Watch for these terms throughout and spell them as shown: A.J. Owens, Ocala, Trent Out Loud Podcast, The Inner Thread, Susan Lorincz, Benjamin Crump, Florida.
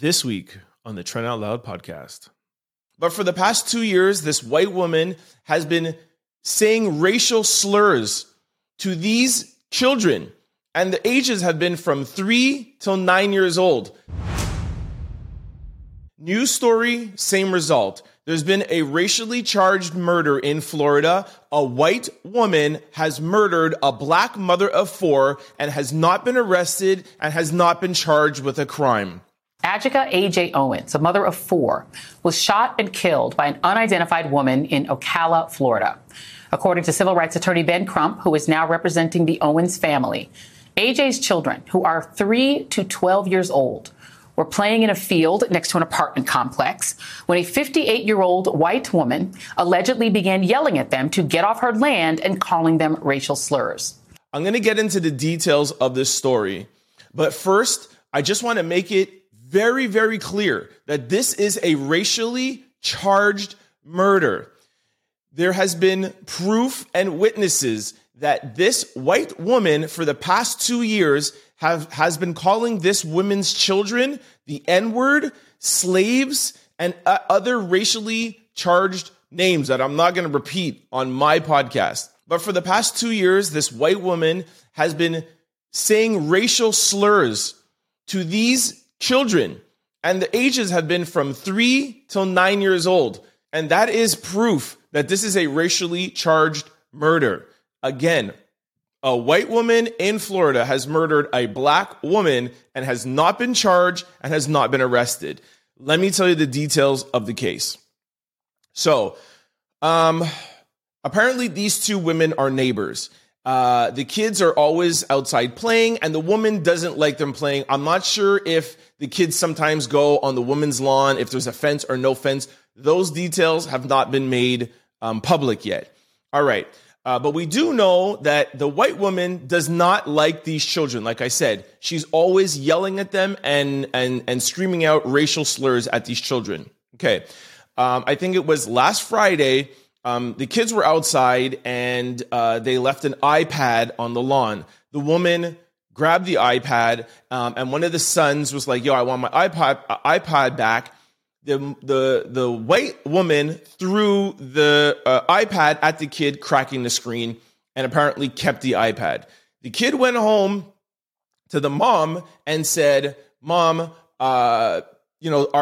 this week on the Trent Out Loud podcast. But for the past 2 years, this white woman has been saying racial slurs to these children, and the ages have been from 3 till 9 years old. News story, same result. There's been a racially charged murder in Florida. A white woman has murdered a black mother of four and has not been arrested and has not been charged with a crime. Adjika A.J. Owens, a mother of four, was shot and killed by an unidentified woman in Ocala, Florida. According to civil rights attorney Ben Crump, who is now representing the Owens family, A.J.'s children, who are 3 to 12 years old, were playing in a field next to an apartment complex when a 58-year-old white woman allegedly began yelling at them to get off her land and calling them racial slurs. I'm going to get into the details of this story, but first, I just want to make it very, very clear that this is a racially charged murder. There has been proof and witnesses that this white woman for the past 2 years has been calling this woman's children the N-word, slaves, and other racially charged names that I'm not going to repeat on my podcast. But for the past 2 years, this white woman has been saying racial slurs to these children, and the ages have been from 3 till 9 years old. And that is proof that this is a racially charged murder. Again, a white woman in Florida has murdered a black woman and has not been charged and has not been arrested. Let me tell you the details of the case. So, apparently these two women are neighbors. The kids are always outside playing, and the woman doesn't like them playing. I'm not sure if the kids sometimes go on the woman's lawn, if there's a fence or no fence. Those details have not been made public yet. All right. But we do know that the white woman does not like these children. Like I said, she's always yelling at them and screaming out racial slurs at these children. Okay. I think it was last Friday, the kids were outside and they left an iPad on the lawn. The woman grabbed the iPad and one of the sons was like, yo, I want my iPad back. The white woman threw the iPad at the kid, cracking the screen, and apparently kept the iPad. The kid went home to the mom and said, Mom, our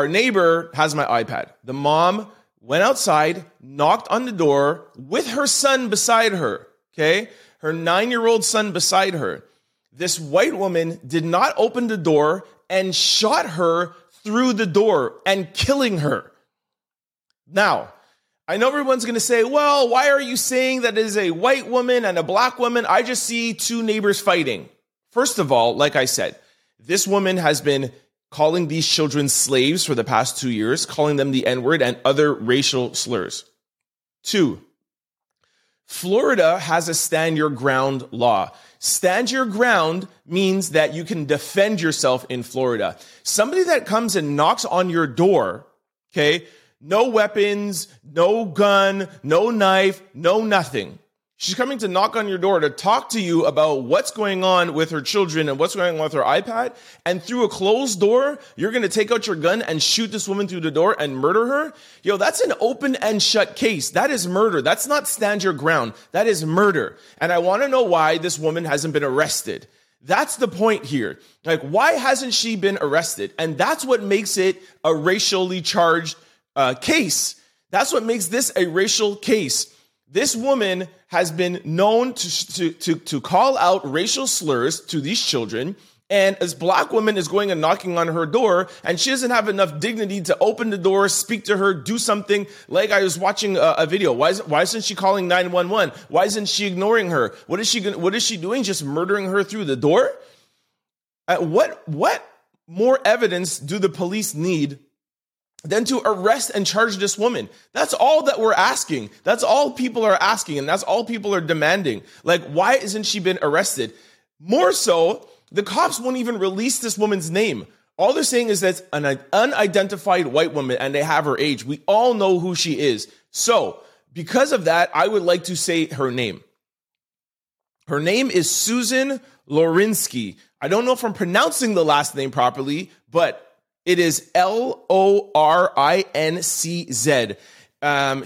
neighbor has my iPad. The mom went outside, knocked on the door with her son beside her, okay? Her 9-year-old son beside her. This white woman did not open the door and shot her through the door and killing her. Now, I know everyone's going to say, well, why are you saying that it is a white woman and a black woman? I just see two neighbors fighting. First of all, like I said, this woman has been calling these children slaves for the past 2 years, calling them the N-word and other racial slurs. 2, Florida has a stand your ground law. Stand your ground means that you can defend yourself in Florida. Somebody that comes and knocks on your door, okay, no weapons, no gun, no knife, no nothing. She's coming to knock on your door to talk to you about what's going on with her children and what's going on with her iPad. And through a closed door, you're going to take out your gun and shoot this woman through the door and murder her? Yo, that's an open and shut case. That is murder. That's not stand your ground. That is murder. And I want to know why this woman hasn't been arrested. That's the point here. Like, why hasn't she been arrested? And that's what makes it a racially charged case. That's what makes this a racial case. This woman has been known to call out racial slurs to these children, and this black woman is going and knocking on her door, and she doesn't have enough dignity to open the door, speak to her, do something. Like I was watching a video. Why isn't she calling 911? Why isn't she ignoring her? What is she doing? Just murdering her through the door? What more evidence do the police need than to arrest and charge this woman? That's all that we're asking. That's all people are asking, and that's all people are demanding. Like, why isn't she been arrested? More so, the cops won't even release this woman's name. All they're saying is that's an unidentified white woman, and they have her age. We all know who she is. So, because of that, I would like to say her name. Her name is Susan Lorincz. I don't know if I'm pronouncing the last name properly, but It is Lorincz.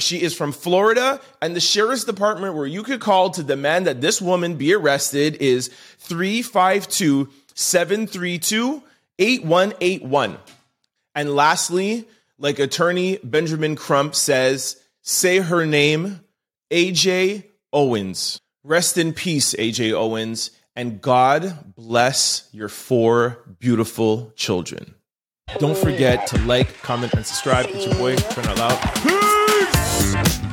She is from Florida, and the sheriff's department where you could call to demand that this woman be arrested is 352-732-8181. And lastly, like attorney Benjamin Crump says, say her name, A.J. Owens. Rest in peace, A.J. Owens, and God bless your 4 beautiful children. Don't forget to like, comment, and subscribe. It's your boy, Trent Out Loud. Peace!